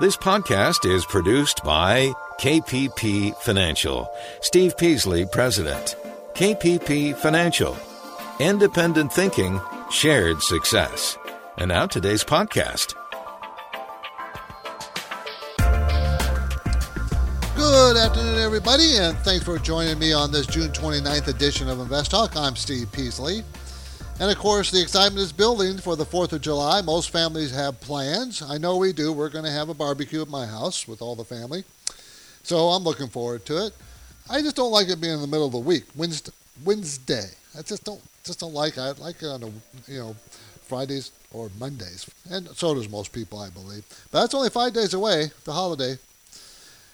This podcast is produced by KPP Financial. Steve Peasley, President. KPP Financial. Independent thinking, shared success. And now today's podcast. Good afternoon, everybody, and thanks for joining me on this June 29th edition of InvestTalk. I'm Steve Peasley. And, of course, the excitement is building for the 4th of July. Most families have plans. I know we do. We're going to have a barbecue at my house with all the family. So I'm looking forward to it. I just don't like it being in the middle of the week, Wednesday. I just don't like it. I like it on Fridays or Mondays. And so does most people, I believe. But that's only 5 days away, the holiday.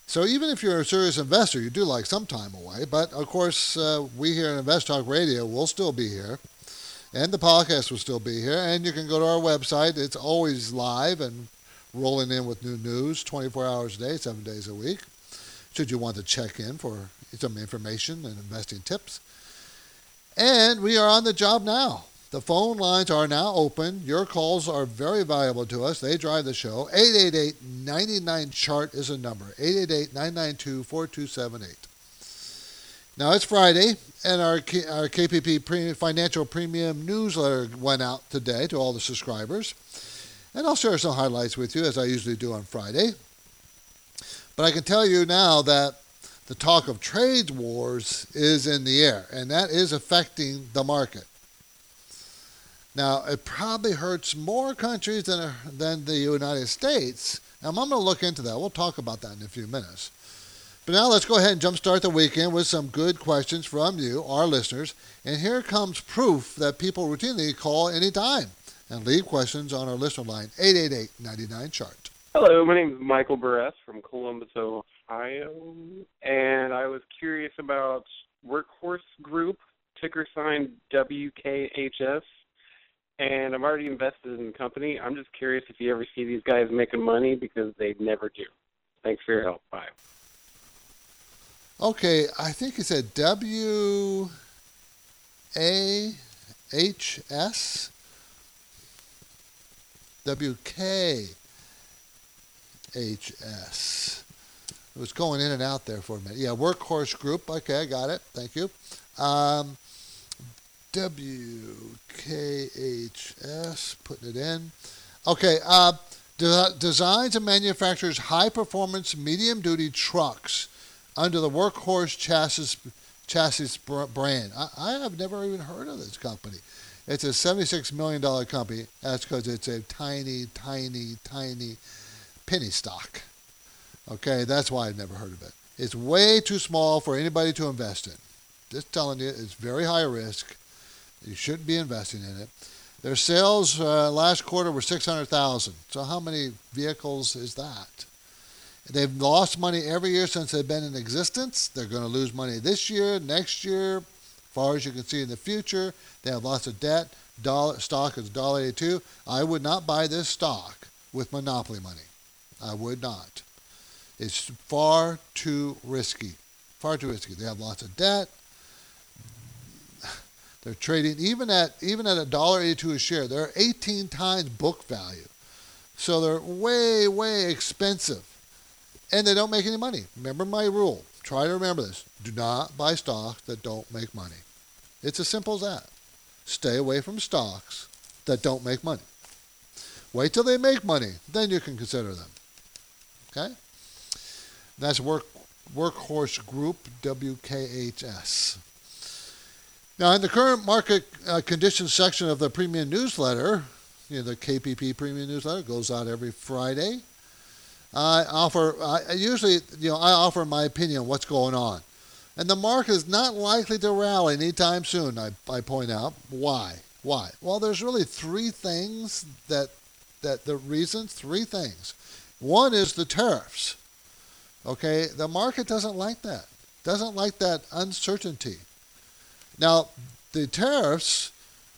So even if you're a serious investor, you do like some time away. But, of course, we here at InvestTalk Radio will still be here. And the podcast will still be here. And you can go to our website. It's always live and rolling in with new news 24 hours a day, 7 days a week, should you want to check in for some information and investing tips. And we are on the job now. The phone lines are now open. Your calls are very valuable to us. They drive the show. 888-99-CHART is a number. 888-992-4278. Now, it's Friday, and our KPP Financial Premium newsletter went out today to all the subscribers. And I'll share some highlights with you, as I usually do on Friday. But I can tell you now that the talk of trade wars is in the air, and that is affecting the market. Now, it probably hurts more countries than the United States. Now, I'm going to look into that. We'll talk about that in a few minutes. But now let's go ahead and jumpstart the weekend with some good questions from you, our listeners. And here comes proof that people routinely call anytime and leave questions on our listener line, 888-99-CHART. Hello, my name is Michael Barres from Columbus, Ohio. And I was curious about Workhorse Group, ticker sign WKHS. And I'm already invested in the company. I'm just curious if you ever see these guys making money, because they never do. Thanks for your help. Bye. Okay, I think it said W-A-H-S? W-K-H-S. It was going in and out there for a minute. Yeah, Workhorse Group. Okay, I got it. Thank you. W-K-H-S, putting it in. Okay, designs and manufactures high-performance, medium-duty trucks under the Workhorse chassis brand. I have never even heard of this company. It's a $76 million company. That's because it's a tiny, tiny, tiny penny stock. Okay, that's why I've never heard of it. It's way too small for anybody to invest in. Just telling you, it's very high risk. You shouldn't be investing in it. Their sales last quarter were 600,000. So how many vehicles is that? They've lost money every year since they've been in existence. They're going to lose money this year, next year, as far as you can see in the future. They have lots of debt. Stock is $1.82. I would not buy this stock with monopoly money. I would not. It's far too risky. Far too risky. They have lots of debt. They're trading even at $1.82 a share. They're 18 times book value. So they're way, way expensive. And they don't make any money. Remember my rule. Try to remember this. Do not buy stocks that don't make money. It's as simple as that. Stay away from stocks that don't make money. Wait till they make money. Then you can consider them. Okay? That's Workhorse Group, WKHS. Now, in the current market conditions section of the premium newsletter, the KPP premium newsletter goes out every Friday. I offer my opinion on what's going on. And the market is not likely to rally anytime soon, I point out. Why? Well, there's really three things. One is the tariffs. Okay, the market doesn't like that uncertainty. Now, the tariffs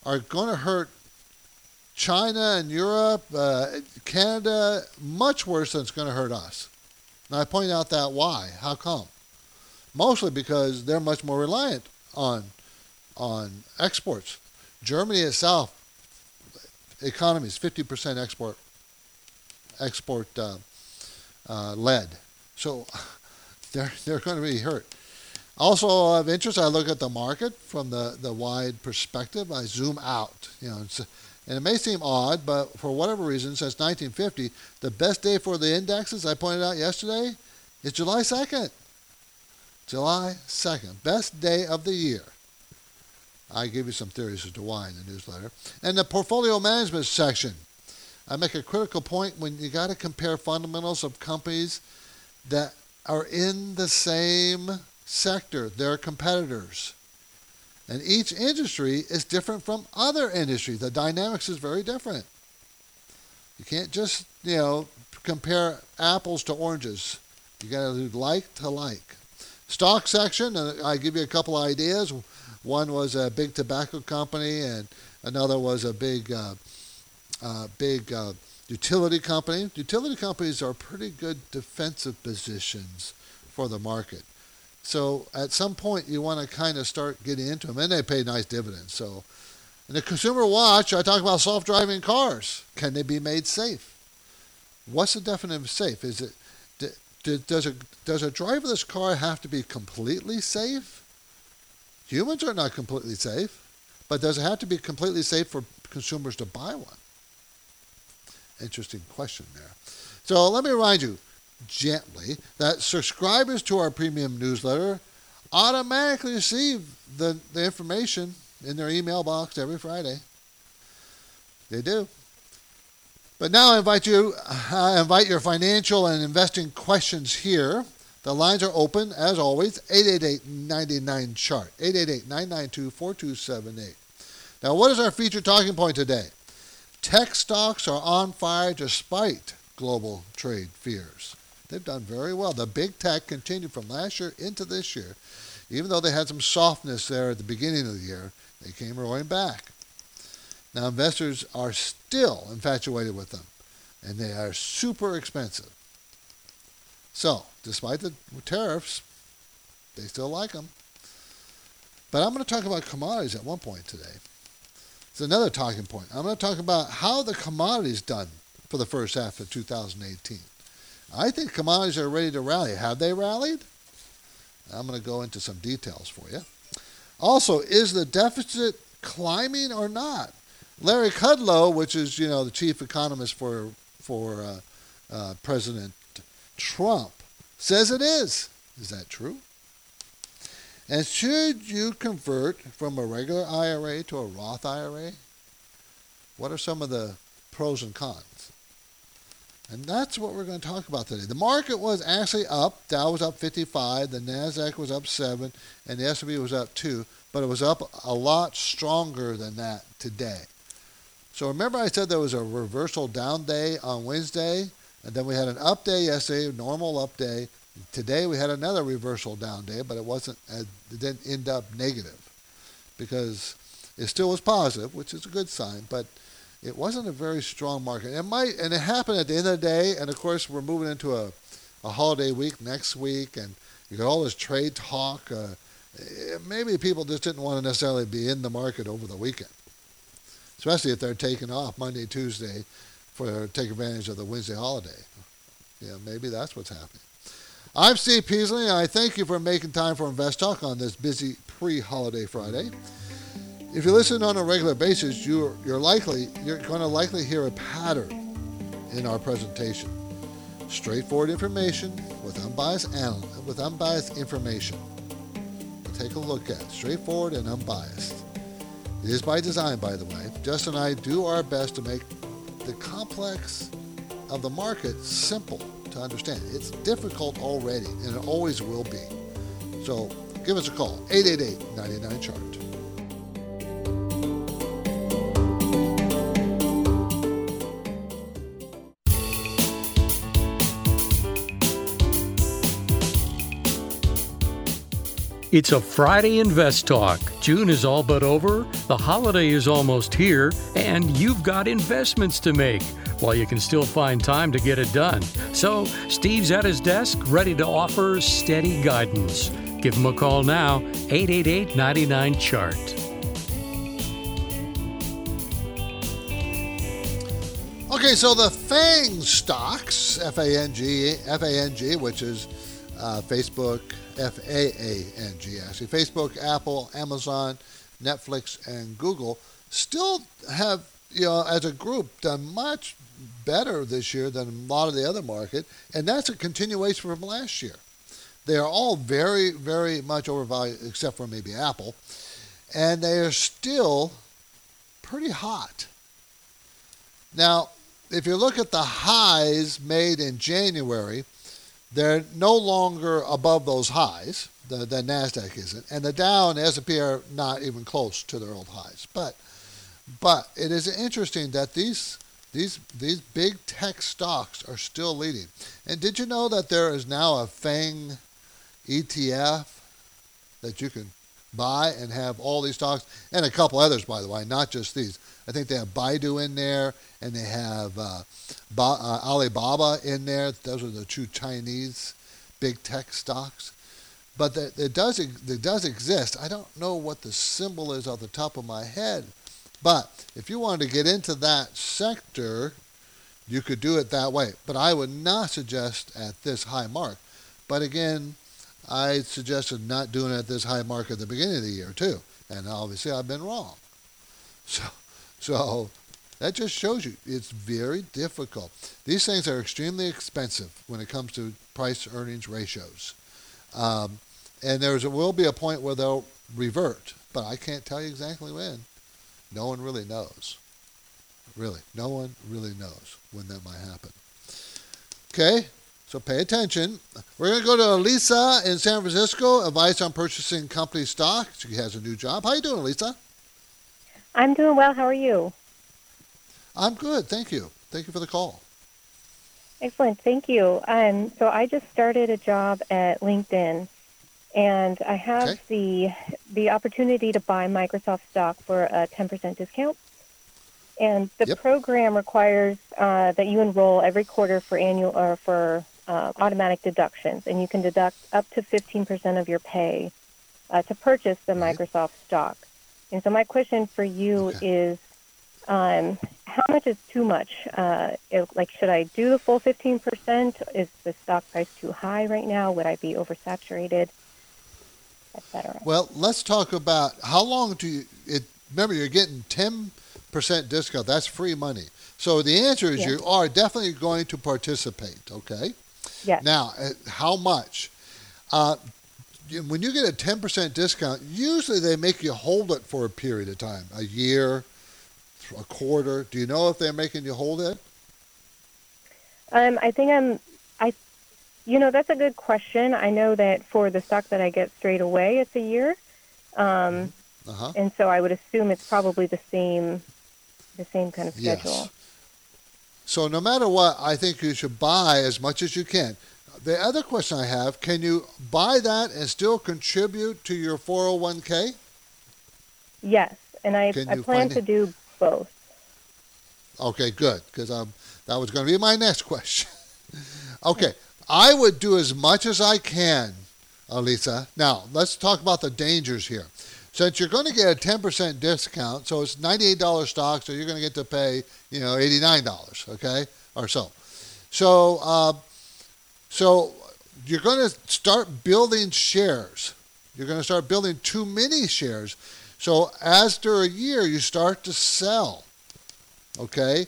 are going to hurt China and Europe, Canada, much worse than it's going to hurt us. And I point out that why. How come? Mostly because they're much more reliant on exports. Germany itself, economy is 50% export lead. So they're going to be hurt. Also of interest, I look at the market from the wide perspective. I zoom out, and it may seem odd, but for whatever reason, since 1950, the best day for the indexes, I pointed out yesterday, is July 2nd. July 2nd, best day of the year. I give you some theories as to why in the newsletter. And the portfolio management section, I make a critical point when you got to compare fundamentals of companies that are in the same sector, their competitors. And each industry is different from other industries. The dynamics is very different. You can't just, compare apples to oranges. You got to do like to like. Stock section, I give you a couple ideas. One was a big tobacco company, and another was a big utility company. Utility companies are pretty good defensive positions for the market. So at some point, you want to kind of start getting into them, and they pay nice dividends. So in the Consumer Watch, I talk about self-driving cars. Can they be made safe? What's the definition of safe? Is it does a driverless car have to be completely safe? Humans are not completely safe, but does it have to be completely safe for consumers to buy one? Interesting question there. So let me remind you, gently, that subscribers to our premium newsletter automatically receive the information in their email box every Friday. They do. But now I invite your financial and investing questions here. The lines are open, as always, 888-99-CHART, 888-992-4278. Now, what is our featured talking point today? Tech stocks are on fire despite global trade fears. They've done very well. The big tech continued from last year into this year. Even though they had some softness there at the beginning of the year, they came roaring back. Now, investors are still infatuated with them, and they are super expensive. So, despite the tariffs, they still like them. But I'm going to talk about commodities at one point today. It's another talking point. I'm going to talk about how the commodities done for the first half of 2018. I think commodities are ready to rally. Have they rallied? I'm going to go into some details for you. Also, is the deficit climbing or not? Larry Kudlow, which is the chief economist for President Trump, says it is. Is that true? And should you convert from a regular IRA to a Roth IRA? What are some of the pros and cons? And that's what we're going to talk about today. The market was actually up. Dow was up 55. The NASDAQ was up 7. And the S&P was up 2. But it was up a lot stronger than that today. So remember I said there was a reversal down day on Wednesday. And then we had an up day yesterday, normal up day. Today we had another reversal down day, but it didn't end up negative because it still was positive, which is a good sign, but it wasn't a very strong market. And it happened at the end of the day, and of course we're moving into a holiday week next week, and you got all this trade talk. Maybe people just didn't want to necessarily be in the market over the weekend, especially if they're taking off Monday, Tuesday, take advantage of the Wednesday holiday. Yeah, maybe that's what's happening. I'm Steve Peasley, and I thank you for making time for InvestTalk on this busy pre-holiday Friday. If you listen on a regular basis, you're going to likely hear a pattern in our presentation. Straightforward information with unbiased information. We'll take a look at straightforward and unbiased. It is by design, by the way. Justin and I do our best to make the complex of the market simple to understand. It's difficult already, and it always will be. So give us a call, 888-99-CHART. It's a Friday Invest Talk. June is all but over, the holiday is almost here, and you've got investments to make while you can still find time to get it done. So Steve's at his desk, ready to offer steady guidance. Give him a call now, 888-99-CHART. Okay, so the FANG stocks, F-A-N-G, which is Facebook, F-A-A-N-G actually, Facebook, Apple, Amazon, Netflix, and Google, still have, you know, as a group, done much better this year than a lot of the other market, and that's a continuation from last year. They are all very, very much overvalued, except for maybe Apple, and they are still pretty hot. Now, if you look at the highs made in January, they're no longer above those highs. The NASDAQ isn't, and the Dow and the S&P are not even close to their old highs. But it is interesting that these big tech stocks are still leading. And did you know that there is now a FANG ETF that you can buy and have all these stocks, and a couple others, by the way, not just these. I think they have Baidu in there, and they have Alibaba in there. Those are the two Chinese big tech stocks. But it does exist. I don't know what the symbol is off the top of my head, but if you wanted to get into that sector, you could do it that way. But I would not suggest at this high mark. But again, I suggested not doing it at this high mark at the beginning of the year, too. And obviously, I've been wrong. So that just shows you it's very difficult. These things are extremely expensive when it comes to price-earnings ratios. And there will be a point where they'll revert. But I can't tell you exactly when. No one really knows. Really, no one really knows when that might happen. Okay? So pay attention. We're going to go to Elisa in San Francisco, advice on purchasing company stock. She has a new job. How are you doing, Elisa? I'm doing well. How are you? I'm good. Thank you. Thank you for the call. Excellent. Thank you. So I just started a job at LinkedIn, and I have the opportunity to buy Microsoft stock for a 10% discount. And the program requires that you enroll every quarter for annual or for automatic deductions, and you can deduct up to 15% of your pay to purchase the Microsoft stock. And so my question for you is, how much is too much? Should I do the full 15%? Is the stock price too high right now? Would I be oversaturated, et cetera? Well, let's talk about how long do you – remember, you're getting 10% discount. That's free money. So the answer is you are definitely going to participate, okay? Yes. Now, how much? When you get a 10% discount, usually they make you hold it for a period of time, a year, a quarter. Do you know if they're making you hold it? That's a good question. I know that for the stock that I get straight away, it's a year. And so I would assume it's probably the same kind of schedule. Yes. So no matter what, I think you should buy as much as you can. The other question I have, can you buy that and still contribute to your 401k? Yes, and I plan to do both. Okay, good, because that was going to be my next question. Okay, I would do as much as I can, Elisa. Now, let's talk about the dangers here. Since you're going to get a 10% discount, so it's $98 stock, so you're going to get to pay, $89, okay, or so. So you're going to start building shares. You're going to start building too many shares. So after a year, you start to sell, okay?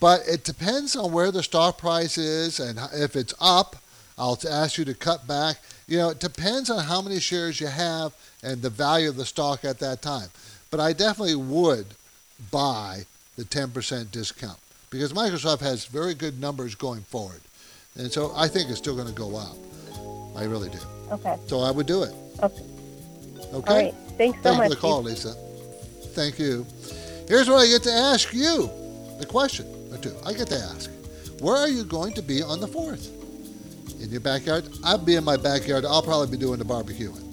But it depends on where the stock price is, and if it's up, I'll ask you to cut back. It depends on how many shares you have and the value of the stock at that time. But I definitely would buy the 10% discount because Microsoft has very good numbers going forward. And so I think it's still going to go up. I really do. Okay. So I would do it. Okay. Okay. All right. Thanks so much. Thank you for the call, Lisa. Thank you. Here's where I get to ask you the question or two. I get to ask, where are you going to be on the 4th? In your backyard? I'll be in my backyard. I'll probably be doing the barbecuing.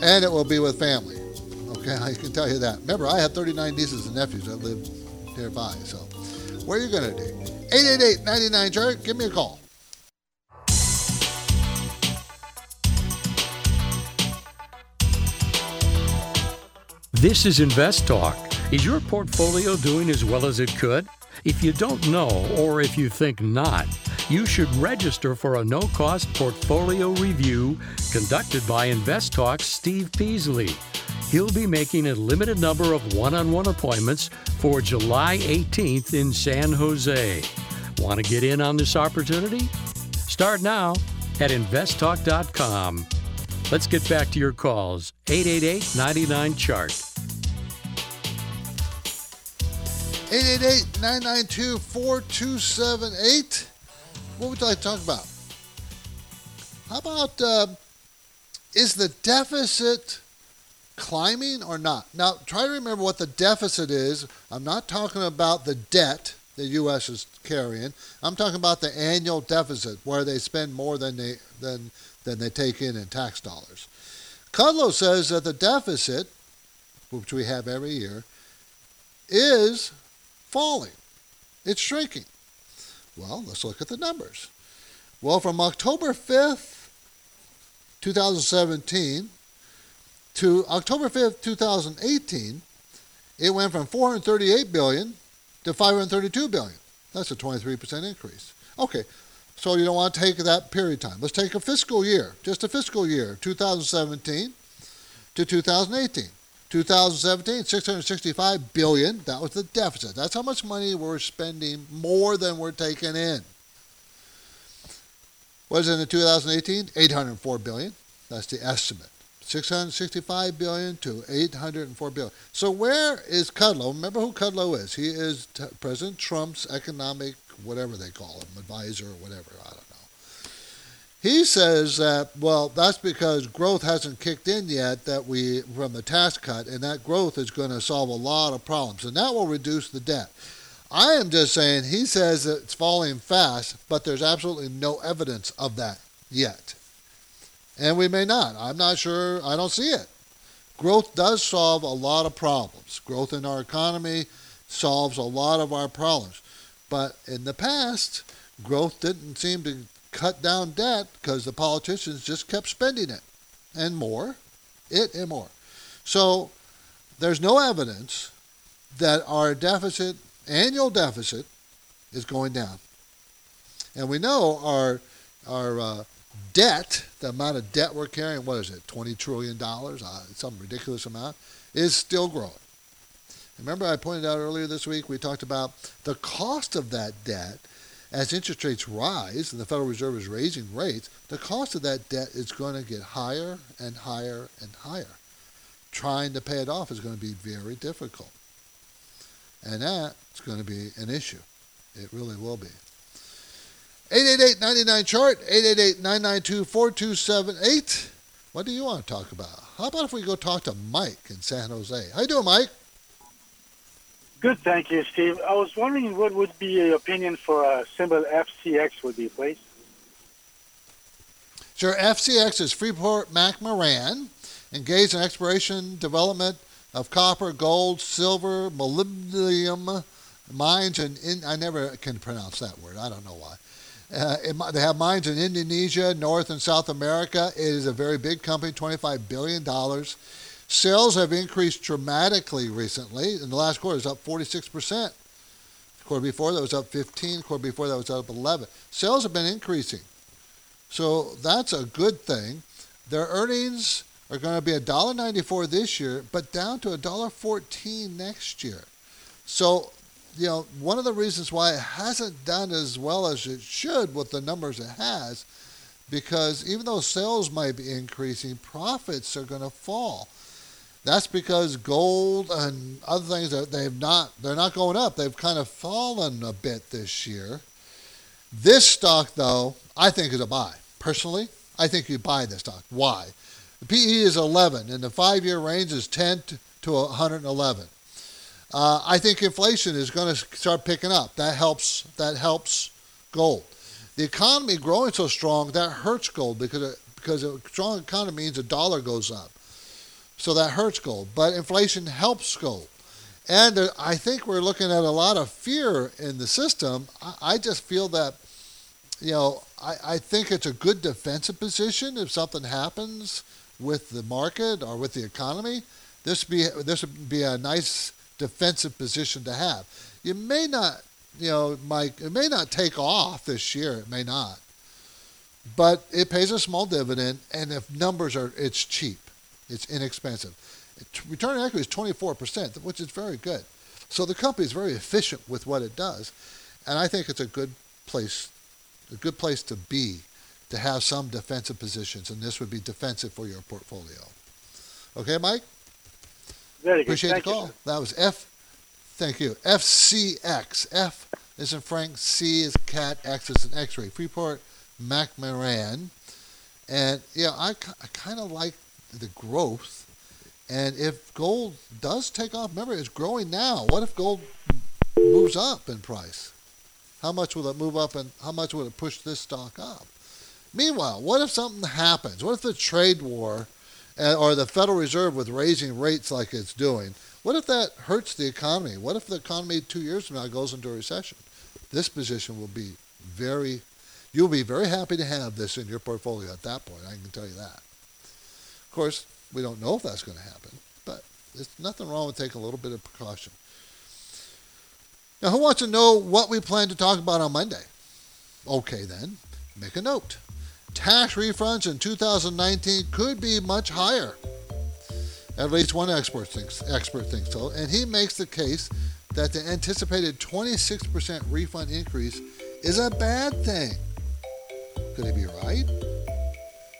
And it will be with family. Okay, I can tell you that. Remember, I have 39 nieces and nephews that live nearby. So, where are you going to do? 888-99-CHART. Give me a call. This is InvestTalk. Is your portfolio doing as well as it could? If you don't know, or if you think not, you should register for a no-cost portfolio review conducted by InvestTalk's Steve Peasley. He'll be making a limited number of one-on-one appointments for July 18th in San Jose. Want to get in on this opportunity? Start now at investtalk.com. Let's get back to your calls. 888-99-CHART. 888-992-4278. What would you like to talk about? How about, is the deficit climbing or not? Now, try to remember what the deficit is. I'm not talking about the debt the U.S. is carrying. I'm talking about the annual deficit, where they spend more than they take in tax dollars. Kudlow says that the deficit, which we have every year, is falling. It's shrinking. Well, let's look at the numbers. Well, from October 5th, 2017, to October 5th, 2018, it went from $438 billion to $532 billion. That's a 23% increase. Okay, so you don't want to take that period of time. Let's take a fiscal year, just a fiscal year, 2017 to 2018. 2017, $665 billion. That was the deficit. That's how much money we're spending more than we're taking in. What is it in 2018? $804 billion. That's the estimate. $665 billion to $804 billion. So where is Kudlow? Remember who Kudlow is. He is President Trump's economic, whatever they call him, advisor or whatever. I don't know. He says that, well, that's because growth hasn't kicked in yet from the tax cut, and that growth is going to solve a lot of problems, and that will reduce the debt. I am just saying he says that it's falling fast, but there's absolutely no evidence of that yet. And we may not. I'm not sure. I don't see it. Growth does solve a lot of problems. Growth in our economy solves a lot of our problems. But in the past, growth didn't seem to cut down debt because the politicians just kept spending it and more, So there's no evidence that our deficit, annual deficit, is going down. And we know our debt, the amount of debt we're carrying, what is it, $20 trillion, some ridiculous amount, is still growing. Remember I pointed out earlier this week, we talked about the cost of that debt. As interest rates rise and the Federal Reserve is raising rates, the cost of that debt is going to get higher and higher and higher. Trying to pay it off is going to be very difficult. And that's going to be an issue. It really will be. 888-99-CHART, 888-992-4278. What do you want to talk about? How about if we go talk to Mike in San Jose? How you doing, Mike? Good, thank you, Steve. I was wondering what would be your opinion for a symbol FCX would be, please? Sure, FCX is Freeport MacMoran, engaged in exploration, development of copper, gold, silver, molybdenum mines, and I never can pronounce that word. I don't know why. They have mines in Indonesia, North and South America. It is a very big company, $25 billion. Sales have increased dramatically recently. In the last quarter, it's up 46%. The quarter before, that was up 15%. The quarter before, that was up 11%. Sales have been increasing. So that's a good thing. Their earnings are going to be $1.94 this year, but down to $1.14 next year. So, you know, one of the reasons why it hasn't done as well as it should with the numbers it has, because even though sales might be increasing, profits are going to fall. That's because gold and other things that they're not going up. They've kind of fallen a bit this year. This stock, though, I think is a buy. Personally, I think you buy this stock. Why? The PE is 11, and the 5-year range is 10 to 111. I think inflation is going to start picking up. That helps gold. The economy growing so strong, that hurts gold because a strong economy means the dollar goes up. So that hurts gold, but inflation helps gold. And I think we're looking at a lot of fear in the system. I just feel that, you know, I think it's a good defensive position. If something happens with the market or with the economy, this would be a nice defensive position to have. You may not you know, Mike, it may not take off this year. It may not. But it pays a small dividend, and if numbers are, it's cheap. It's inexpensive. Return on equity is 24%, which is very good. So the company is very efficient with what it does, and I think it's a good place to be, to have some defensive positions, and this would be defensive for your portfolio. Okay, Mike? Very good. Appreciate the call. That was F. Thank you. FCX. F is in Frank, C is cat, X is an X-ray. Freeport MacMoran, and yeah, I kind of like the growth. And if gold does take off, remember, it's growing now. What if gold moves up in price? How much will it move up, and how much will it push this stock up? Meanwhile, what if something happens? What if the trade war or the Federal Reserve with raising rates like it's doing, what if that hurts the economy? What if the economy 2 years from now goes into a recession? This position will be you'll be very happy to have this in your portfolio at that point. I can tell you that. Of course, we don't know if that's going to happen, but there's nothing wrong with taking a little bit of precaution. Now, who wants to know what we plan to talk about on Monday? Okay, then, make a note. Tax refunds in 2019 could be much higher. At least one expert thinks so, and he makes the case that the anticipated 26% refund increase is a bad thing. Could he be right?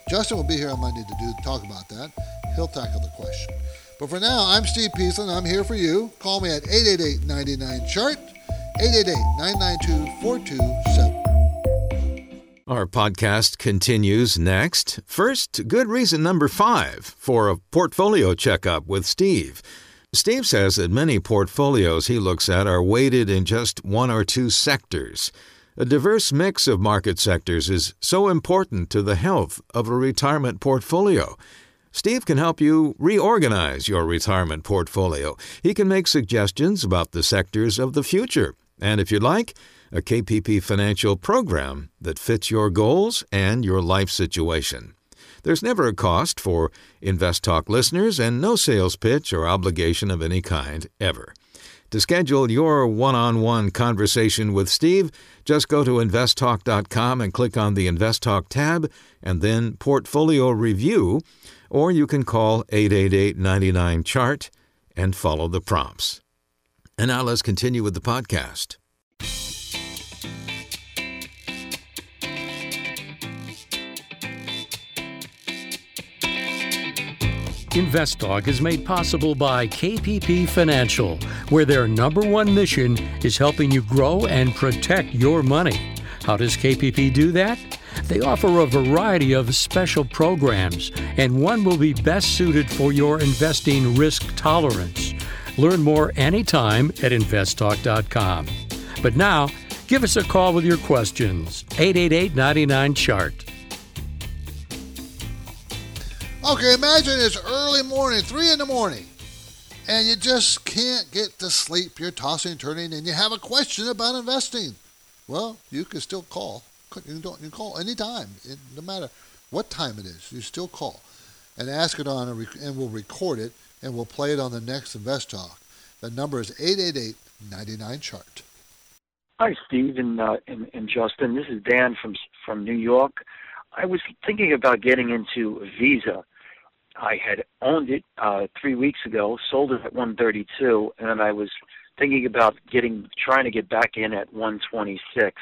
Justin will be here on Monday to talk about that. He'll tackle the question. But for now, I'm Steve Peaslin. I'm here for you. Call me at 888-99-CHART, 888-992-4277. Our podcast continues next. First, good reason number 5 for a portfolio checkup with Steve. Steve says that many portfolios he looks at are weighted in just one or two sectors. A diverse mix of market sectors is so important to the health of a retirement portfolio. Steve can help you reorganize your retirement portfolio. He can make suggestions about the sectors of the future. And if you'd like, a KPP Financial program that fits your goals and your life situation. There's never a cost for InvestTalk listeners and no sales pitch or obligation of any kind ever. To schedule your one-on-one conversation with Steve, just go to investtalk.com and click on the InvestTalk tab and then Portfolio Review, or you can call 888-99-CHART and follow the prompts. And now let's continue with the podcast. InvestTalk is made possible by KPP Financial, where their number one mission is helping you grow and protect your money. How does KPP do that? They offer a variety of special programs, and one will be best suited for your investing risk tolerance. Learn more anytime at investtalk.com. But now, give us a call with your questions, 888-99-CHART. Okay, imagine it's early morning, 3 in the morning, and you just can't get to sleep. You're tossing and turning, and you have a question about investing. Well, you can still call. You can call anytime, no matter what time it is. You still call and ask it on, and we'll record it, and we'll play it on the next Invest Talk. The number is 888-99-CHART. Hi, Steve and Justin. This is Dan from New York. I was thinking about getting into Visa. I had owned it 3 weeks ago, sold it at 132, and then I was thinking about trying to get back in at 126.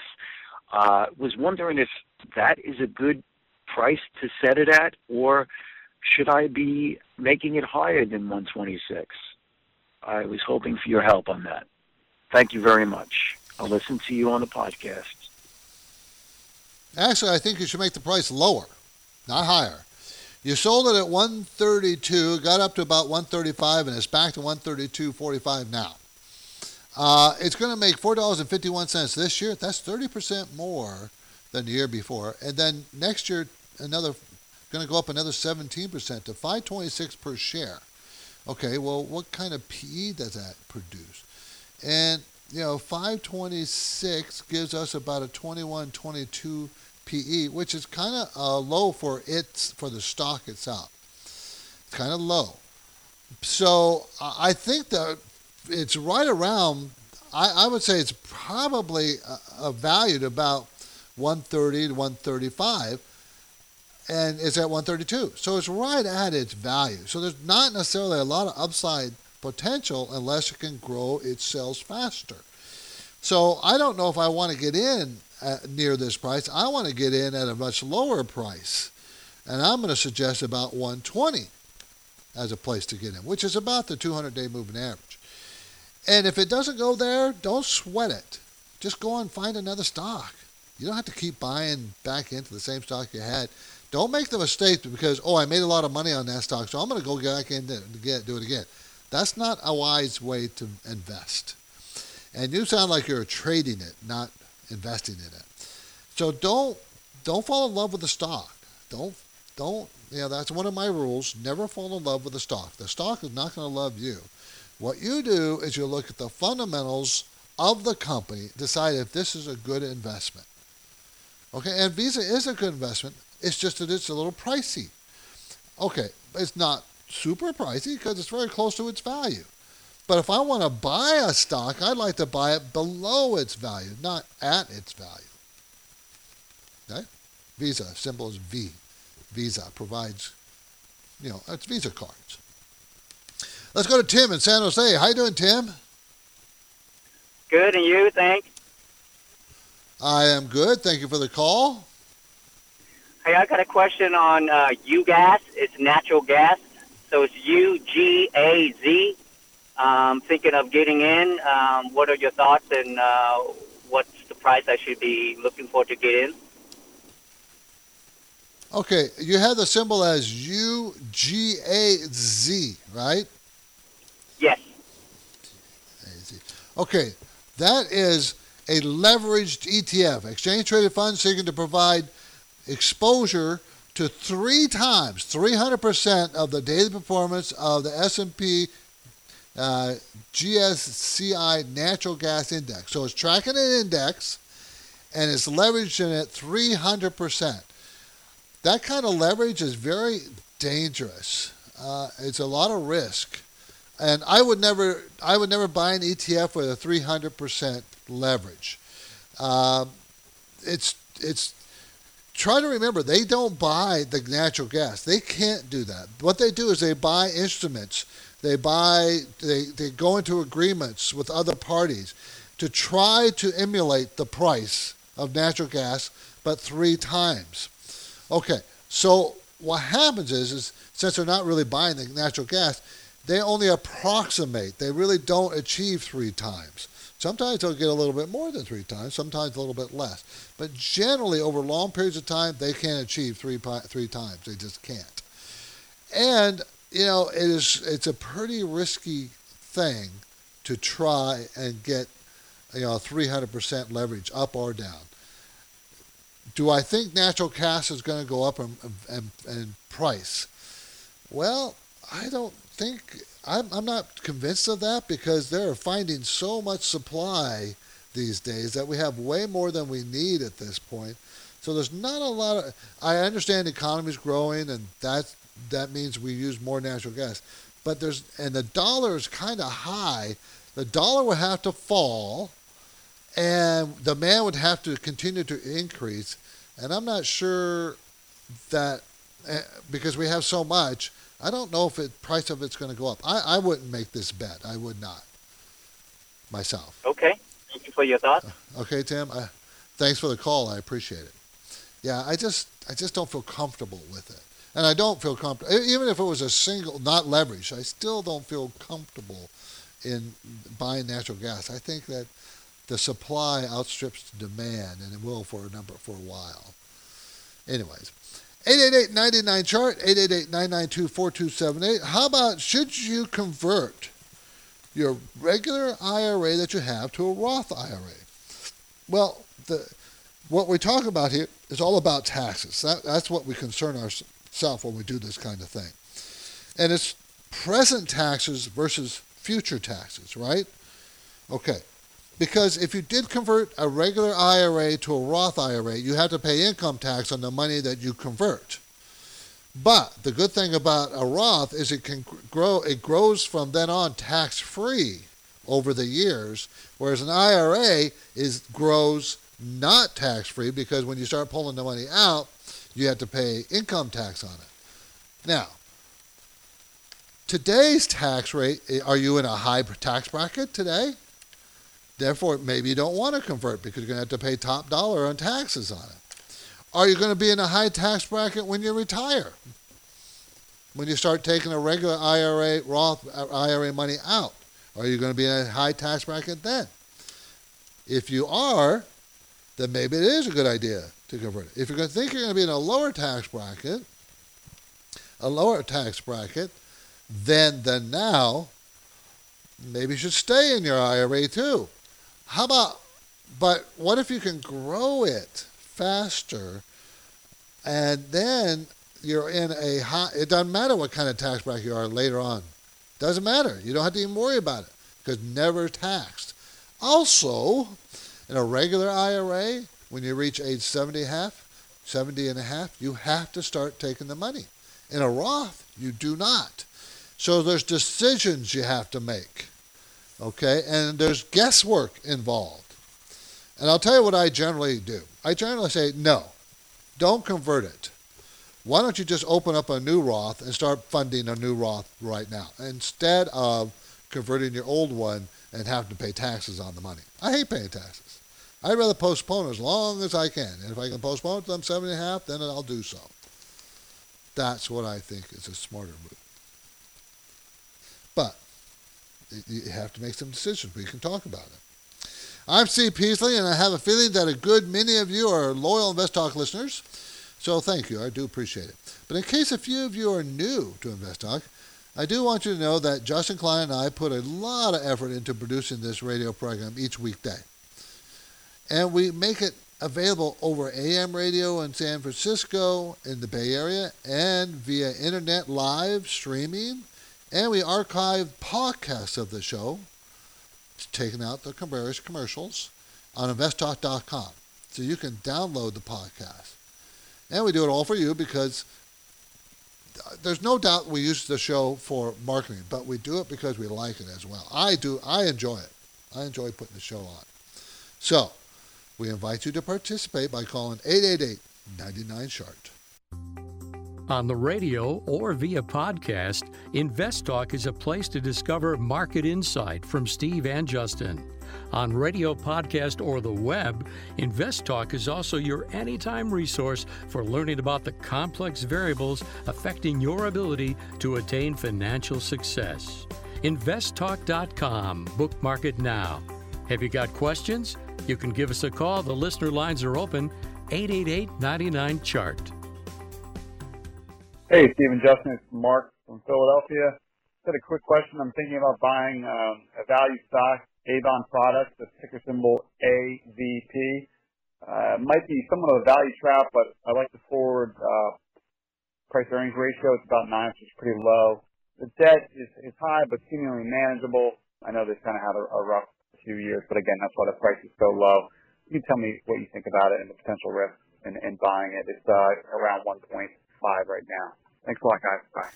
Was wondering if that is a good price to set it at, or should I be making it higher than 126? I was hoping for your help on that. Thank you very much. I'll listen to you on the podcast. Actually, I think you should make the price lower, not higher. You sold it at 132, got up to about 135, and it's back to 132.45 now. It's going to make $4.51 this year. That's 30% more than the year before. And then next year, going to go up another 17% to $5.26 per share. Okay, well, what kind of PE does that produce? And you know, 526 gives us about a 21-22 PE, which is kind of low for the stock itself. It's kind of low. So I think that it's right around I would say it's probably valued about 130 to 135, and it's at 132. So it's right at its value. So there's not necessarily a lot of upside potential unless it can grow its sales faster. So I don't know if I want to get in near this price. I want to get in at a much lower price, and I'm going to suggest about 120 as a place to get in, which is about the 200-day moving average. And if it doesn't go there, don't sweat it. Just go and find another stock. You don't have to keep buying back into the same stock you had. Don't make the mistake because, oh, I made a lot of money on that stock, so I'm going to go back in and do it again. That's not a wise way to invest. And you sound like you're trading it, not investing in it. So don't fall in love with the stock. Don't, that's one of my rules. Never fall in love with the stock. The stock is not going to love you. What you do is you look at the fundamentals of the company, decide if this is a good investment. Okay, and Visa is a good investment. It's just that it's a little pricey. Okay, it's not super pricey because it's very close to its value. But if I want to buy a stock, I'd like to buy it below its value, not at its value. Okay? Visa, symbol is V. Visa provides, it's Visa cards. Let's go to Tim in San Jose. How you doing, Tim? Good, and you, thanks. I am good. Thank you for the call. Hey, I got a question on UGAZ. It's natural gas. So it's UGAZ. Thinking of getting in. What are your thoughts, and what's the price I should be looking for to get in? Okay, you have the symbol as UGAZ, right? Yes. Okay, that is a leveraged ETF, exchange-traded fund seeking to provide exposure to 300% of the daily performance of the S&P GSCI natural gas index. So it's tracking an index, and it's leveraged in at 300%. That kind of leverage is very dangerous. It's a lot of risk, and I would never buy an ETF with a 300% leverage. It's try to remember they don't buy the natural gas. They can't do that. What they do is they buy instruments. They go into agreements with other parties to try to emulate the price of natural gas, but 3 times. Okay, so what happens is since they're not really buying the natural gas, they only approximate. They really don't achieve 3 times. Sometimes they'll get a little bit more than 3 times, sometimes a little bit less. But generally, over long periods of time, they can't achieve three times. They just can't. And, it's a pretty risky thing to try and get, 300% leverage up or down. Do I think natural gas is going to go up in price? Well, I don't think I'm not convinced of that because they're finding so much supply these days that we have way more than we need at this point. So there's not a lot of. I understand the economy's growing, and that means we use more natural gas. But the dollar is kind of high. The dollar would have to fall, and demand would have to continue to increase. And I'm not sure that, because we have so much, I don't know if the price of it's going to go up. I wouldn't make this bet. I would not myself. Okay. Thank you for your thoughts. Okay, Tim. Thanks for the call. I appreciate it. Yeah, I just don't feel comfortable with it. And I don't feel comfortable. Even if it was a single, not leverage, I still don't feel comfortable in buying natural gas. I think that the supply outstrips the demand, and it will for a while. Anyways, 888-99-CHART, 888-992-4278. How about should you convert your regular IRA that you have to a Roth IRA? Well, what we talk about here is all about taxes. That's what we concern ourselves when we do this kind of thing. And it's present taxes versus future taxes, right? Okay. Because if you did convert a regular IRA to a Roth IRA, you have to pay income tax on the money that you convert. But the good thing about a Roth is it grows from then on tax-free over the years, whereas an IRA grows not tax-free, because when you start pulling the money out, you have to pay income tax on it. Now, today's tax rate, are you in a high tax bracket today? Therefore, maybe you don't want to convert because you're going to have to pay top dollar on taxes on it. Are you going to be in a high tax bracket when you retire? When you start taking a regular IRA, Roth IRA money out, are you going to be in a high tax bracket then? If you are, then maybe it is a good idea to convert it. If you're going to think you're going to be in a lower tax bracket than now, maybe you should stay in your IRA too. But what if you can grow it faster, and then you're in a high, it doesn't matter what kind of tax bracket you are later on. Doesn't matter. You don't have to even worry about it because never taxed. Also, in a regular IRA, when you reach age 70 and a half, you have to start taking the money. In a Roth, you do not. So there's decisions you have to make, okay? And there's guesswork involved. And I'll tell you what I generally do. I generally say, no, don't convert it. Why don't you just open up a new Roth and start funding a new Roth right now instead of converting your old one and having to pay taxes on the money? I hate paying taxes. I'd rather postpone as long as I can. And if I can postpone it till I'm 7.5, then I'll do so. That's what I think is a smarter move. But you have to make some decisions. We can talk about it. I'm Steve Peasley, and I have a feeling that a good many of you are loyal InvestTalk listeners. So thank you. I do appreciate it. But in case a few of you are new to InvestTalk, I do want you to know that Justin Klein and I put a lot of effort into producing this radio program each weekday. And we make it available over AM radio in San Francisco, in the Bay Area, and via internet live streaming. And we archive podcasts of the show, taking out the various commercials, on investtalk.com. So you can download the podcast. And we do it all for you because there's no doubt we use the show for marketing, but we do it because we like it as well. I enjoy it. I enjoy putting the show on. So we invite you to participate by calling 888-99-SHART. On the radio or via podcast, InvestTalk is a place to discover market insight from Steve and Justin. On radio, podcast, or the web, InvestTalk is also your anytime resource for learning about the complex variables affecting your ability to attain financial success. InvestTalk.com. Bookmark it now. Have you got questions? You can give us a call. The listener lines are open, 888-99-CHART. Hey, Steve and Justin. It's Mark from Philadelphia. Just had a quick question. I'm thinking about buying a value stock, Avon Products, the ticker symbol AVP. Might be somewhat of a value trap, but I like the forward price-earnings ratio. It's about 9, which is pretty low. The debt is high, but seemingly manageable. I know this kind of had a rough few years, but again, that's why the price is so low. You can tell me what you think about it and the potential risk in buying it. It's around 1.5 right now. Thanks a lot, guys.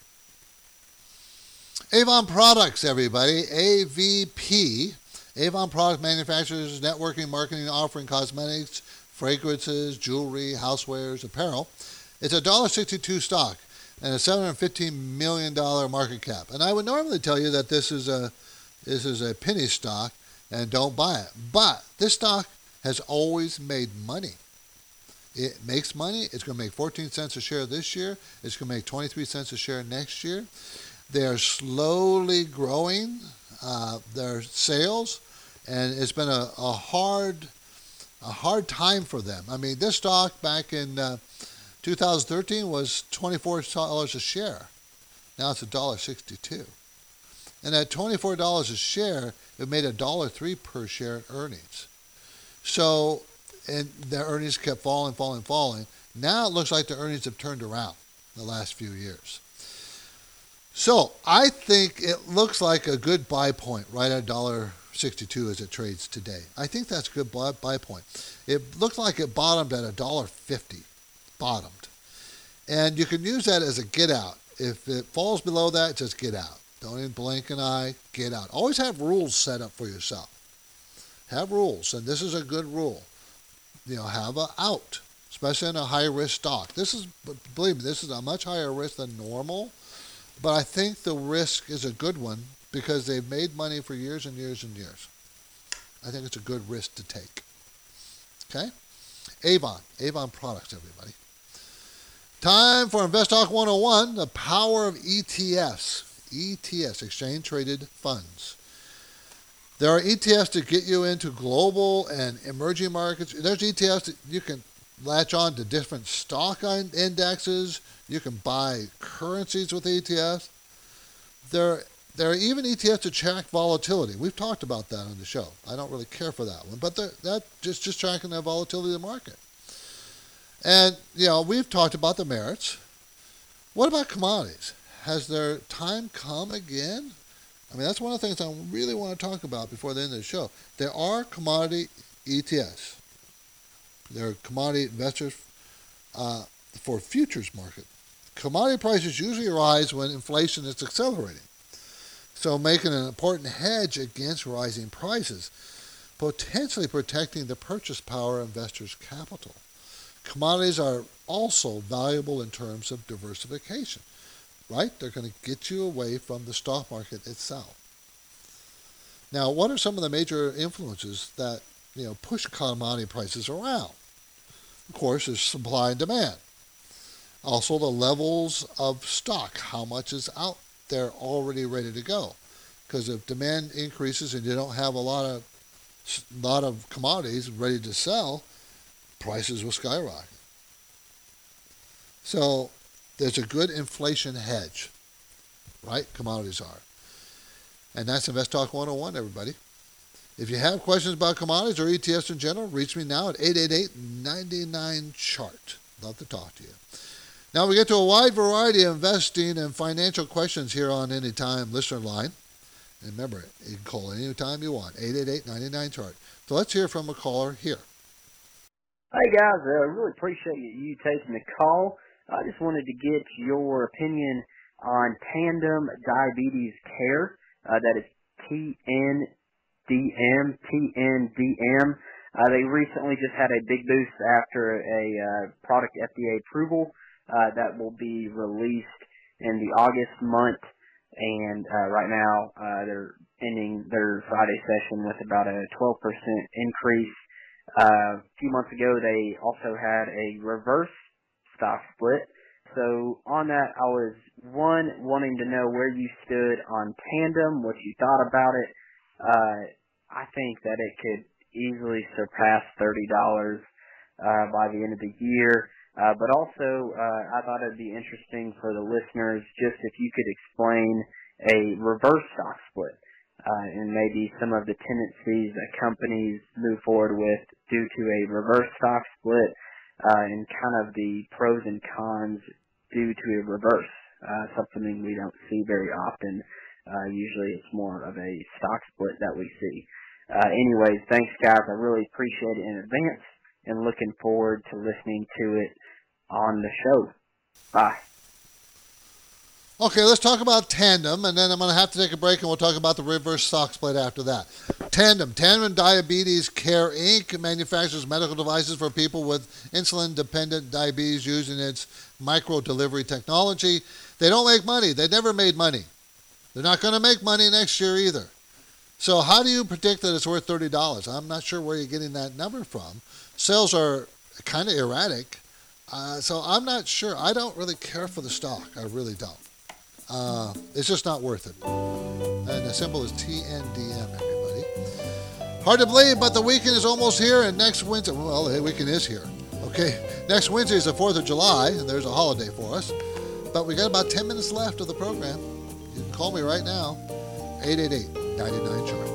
Bye. Avon Products, everybody. AVP. Avon Products manufactures networking, marketing, offering cosmetics, fragrances, jewelry, housewares, apparel. It's a $1.62 stock and a $715 million market cap. And I would normally tell you that this is a penny stock and don't buy it. But this stock has always made money. It makes money. It's going to make 14 cents a share this year. It's going to make 23 cents a share next year. They are slowly growing their sales, and it's been a hard time for them. I mean, this stock back in 2013 was $24 a share. Now it's $1.62. And at $24 a share, it made $1.03 per share in earnings. So, and their earnings kept falling. Now it looks like the earnings have turned around the last few years. So I think it looks like a good buy point right at $1.62 as it trades today. I think that's a good buy point. It looked like it bottomed at $1.50, And you can use that as a get out. If it falls below that, just get out. Don't even blink an eye. Get out. Always have rules set up for yourself. Have rules, and this is a good rule. You know, have an out, especially in a high-risk stock. This is, believe me, this is a much higher risk than normal, but I think the risk is a good one because they've made money for years and years and years. I think it's a good risk to take. Okay? Avon Products, everybody. Time for InvestTalk 101, the power of ETFs. ETFs, exchange-traded funds. There are ETFs to get you into global and emerging markets. There's ETFs that you can latch on to different stock indexes. You can buy currencies with ETFs. There are even ETFs to track volatility. We've talked about that on the show. I don't really care for that one, but that just tracking the volatility of the market. And, you know, we've talked about the merits. What about commodities? Has their time come again? I mean, that's one of the things I really want to talk about before the end of the show. There are commodity ETFs. There are commodity investors for futures market. Commodity prices usually rise when inflation is accelerating, so making an important hedge against rising prices, potentially protecting the purchase power of investors' capital. Commodities are also valuable in terms of diversification, right? They're going to get you away from the stock market itself. Now, what are some of the major influences that, you know, push commodity prices around? Of course, there's supply and demand. Also, the levels of stock, how much is out there already ready to go. Because if demand increases and you don't have a lot of commodities ready to sell, prices will skyrocket. So there's a good inflation hedge, right? Commodities are. And that's InvestTalk 101, everybody. If you have questions about commodities or ETFs in general, reach me now at 888-99-CHART. Love to talk to you. Now we get to a wide variety of investing and financial questions here on Anytime Listener Line. And remember, you can call anytime you want, 888-99-CHART. So let's hear from a caller here. Hey, guys. I really appreciate you taking the call. I just wanted to get your opinion on Tandem Diabetes Care. That is TNDM. They recently just had a big boost after a product FDA approval that will be released in the August month. And right now they're ending their Friday session with about a 12% increase. A few months ago, they also had a reverse stock split. So on that, I was, one, wanting to know where you stood on Tandem, what you thought about it. I think that it could easily surpass $30 by the end of the year. But also, I thought it would be interesting for the listeners just if you could explain a reverse stock split and maybe some of the tendencies that companies move forward with due to a reverse stock split. And kind of the pros and cons due to a reverse, something we don't see very often. Usually it's more of a stock split that we see. Anyways, thanks, guys. I really appreciate it in advance and looking forward to listening to it on the show. Bye. Okay, let's talk about Tandem, and then I'm going to have to take a break, and we'll talk about the reverse stock split after that. Tandem Diabetes Care, Inc. manufactures medical devices for people with insulin-dependent diabetes using its micro-delivery technology. They don't make money. They never made money. They're not going to make money next year either. So how do you predict that it's worth $30? I'm not sure where you're getting that number from. Sales are kind of erratic, so I'm not sure. I don't really care for the stock. I really don't. It's just not worth it. And the symbol is TNDM, everybody. Hard to believe, but the weekend is almost here, and next Wednesday, well, the weekend is here. Okay, next Wednesday is the 4th of July, and there's a holiday for us. But we got about 10 minutes left of the program. You can call me right now, 888-99-CHART.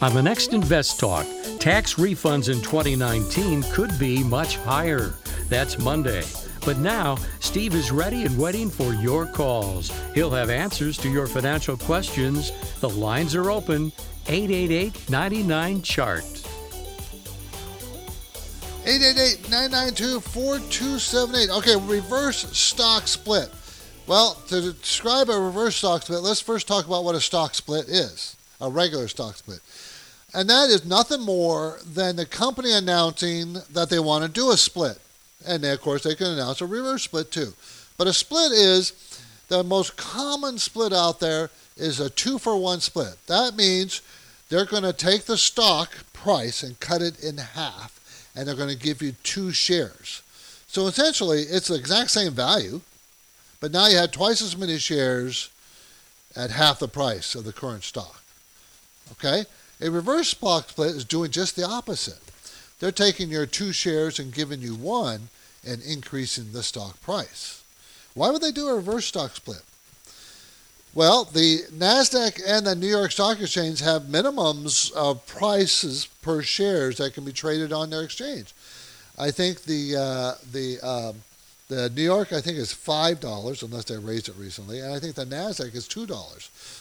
On the next Invest Talk, tax refunds in 2019 could be much higher. That's Monday. But now, Steve is ready and waiting for your calls. He'll have answers to your financial questions. The lines are open, 888-99-CHART. 888-992-4278. Okay, reverse stock split. Well, to describe a reverse stock split, let's first talk about what a stock split is, a regular stock split. And that is nothing more than the company announcing that they want to do a split. And they, of course, they can announce a reverse split too. But a split is, the most common split out there is a 2-for-1 split. That means they're going to take the stock price and cut it in half, and they're going to give you 2 shares. So essentially, it's the exact same value, but now you had twice as many shares at half the price of the current stock. Okay? A reverse stock split is doing just the opposite. They're taking your 2 shares and giving you 1 and increasing the stock price. Why would they do a reverse stock split? Well, the NASDAQ and the New York Stock Exchange have minimums of prices per shares that can be traded on their exchange. I think the New York, I think, is $5, unless they raised it recently, and I think the NASDAQ is $2.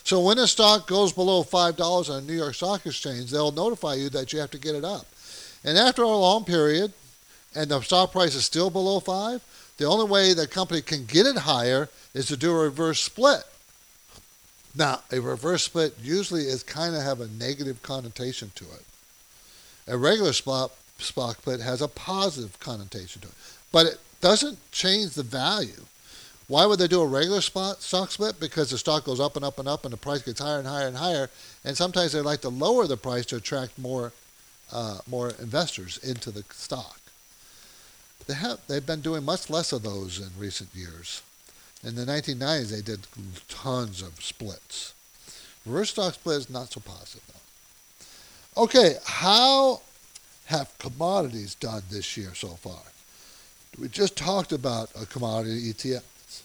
So when a stock goes below $5 on the New York Stock Exchange, they'll notify you that you have to get it up. And after a long period, and the stock price is still below $5, the only way the company can get it higher is to do a reverse split. Now, a reverse split usually is kind of have a negative connotation to it. A regular stock split has a positive connotation to it. But it doesn't change the value. Why would they do a regular stock split? Because the stock goes up and up and up and the price gets higher and higher and higher. And sometimes they like to lower the price to attract more investors into the stock. They've been doing much less of those in recent years. In the 1990s, they did tons of splits. Reverse stock split is not so positive, though. Okay, how have commodities done this year so far? We just talked about a commodity ETFs,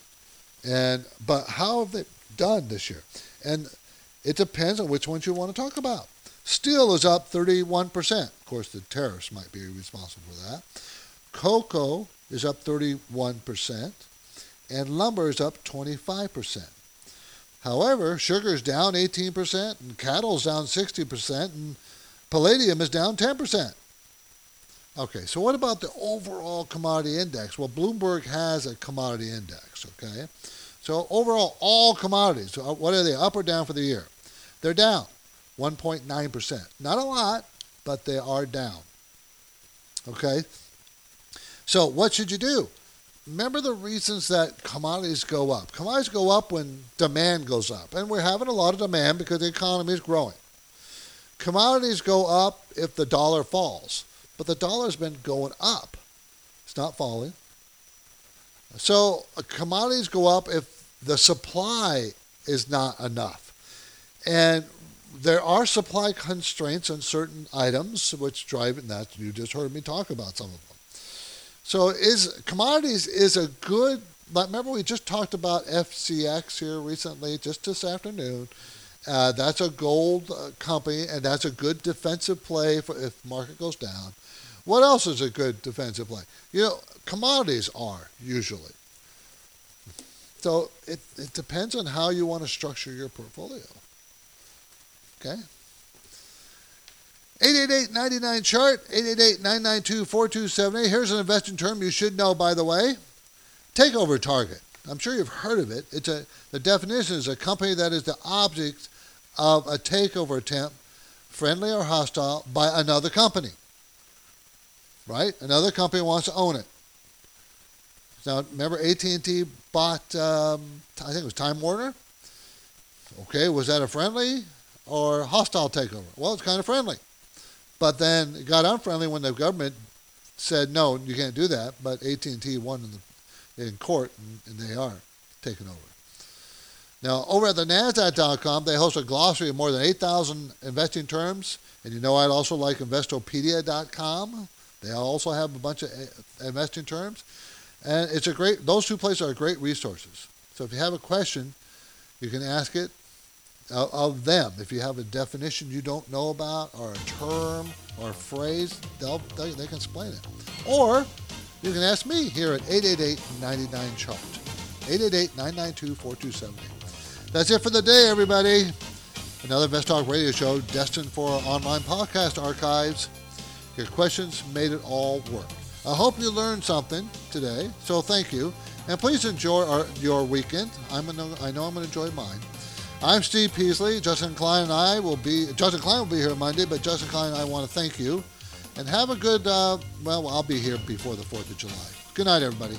but how have they done this year? And it depends on which ones you want to talk about. Steel is up 31%. Of course, the tariffs might be responsible for that. Cocoa is up 31%, and lumber is up 25%. However, sugar is down 18%, and cattle is down 60%, and palladium is down 10%. Okay, so what about the overall commodity index? Well, Bloomberg has a commodity index, okay? So overall, all commodities, what are they, up or down for the year? They're down 1.9%. Not a lot, but they are down, okay? So what should you do? Remember the reasons that commodities go up. Commodities go up when demand goes up, and we're having a lot of demand because the economy is growing. Commodities go up if the dollar falls. But the dollar's been going up. It's not falling. So commodities go up if the supply is not enough. And there are supply constraints on certain items which drive it. That you just heard me talk about some of them. So commodities is a good, remember we just talked about FCX here recently, just this afternoon. That's a gold company, and that's a good defensive play for if the market goes down. What else is a good defensive play? You know, commodities are usually. So it depends on how you want to structure your portfolio. Okay? 888-99-CHART, 888-992-4278. Here's an investing term you should know, by the way. Takeover target. I'm sure you've heard of it. The definition is a company that is the object of a takeover attempt, friendly or hostile, by another company. Right? Another company wants to own it. Now, remember AT&T bought, I think it was Time Warner? Okay, was that a friendly or hostile takeover? Well, it's kind of friendly. But then it got unfriendly when the government said, no, you can't do that, but AT&T won in court, and they are taken over. Now, over at the NASDAQ.com, they host a glossary of more than 8,000 investing terms, and you know I'd also like Investopedia.com. They also have a bunch of investing terms, and it's a great. Those two places are great resources. So if you have a question, you can ask it of them. If you have a definition you don't know about, or a term, or a phrase, they can explain it. Or You can ask me here at 888-99-CHART, 888-992-4278. That's it for the day, everybody. Another InvestTalk radio show destined for our online podcast archives. Your questions made it all work. I hope you learned something today, so thank you. And please enjoy your weekend. I know I'm going to enjoy mine. I'm Steve Peasley. Justin Klein will be here Monday, but Justin Klein, I want to thank you. And have a good, I'll be here before the 4th of July. Good night, everybody.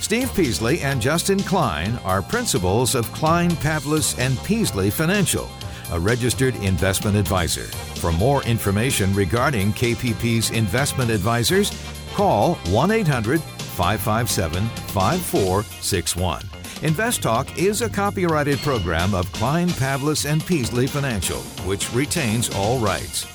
Steve Peasley and Justin Klein are principals of Klein, Pavlis & Peasley Financial, a registered investment advisor. For more information regarding KPP's investment advisors, call 1-800-557-5461. InvestTalk is a copyrighted program of Klein, Pavlis & Peasley Financial, which retains all rights.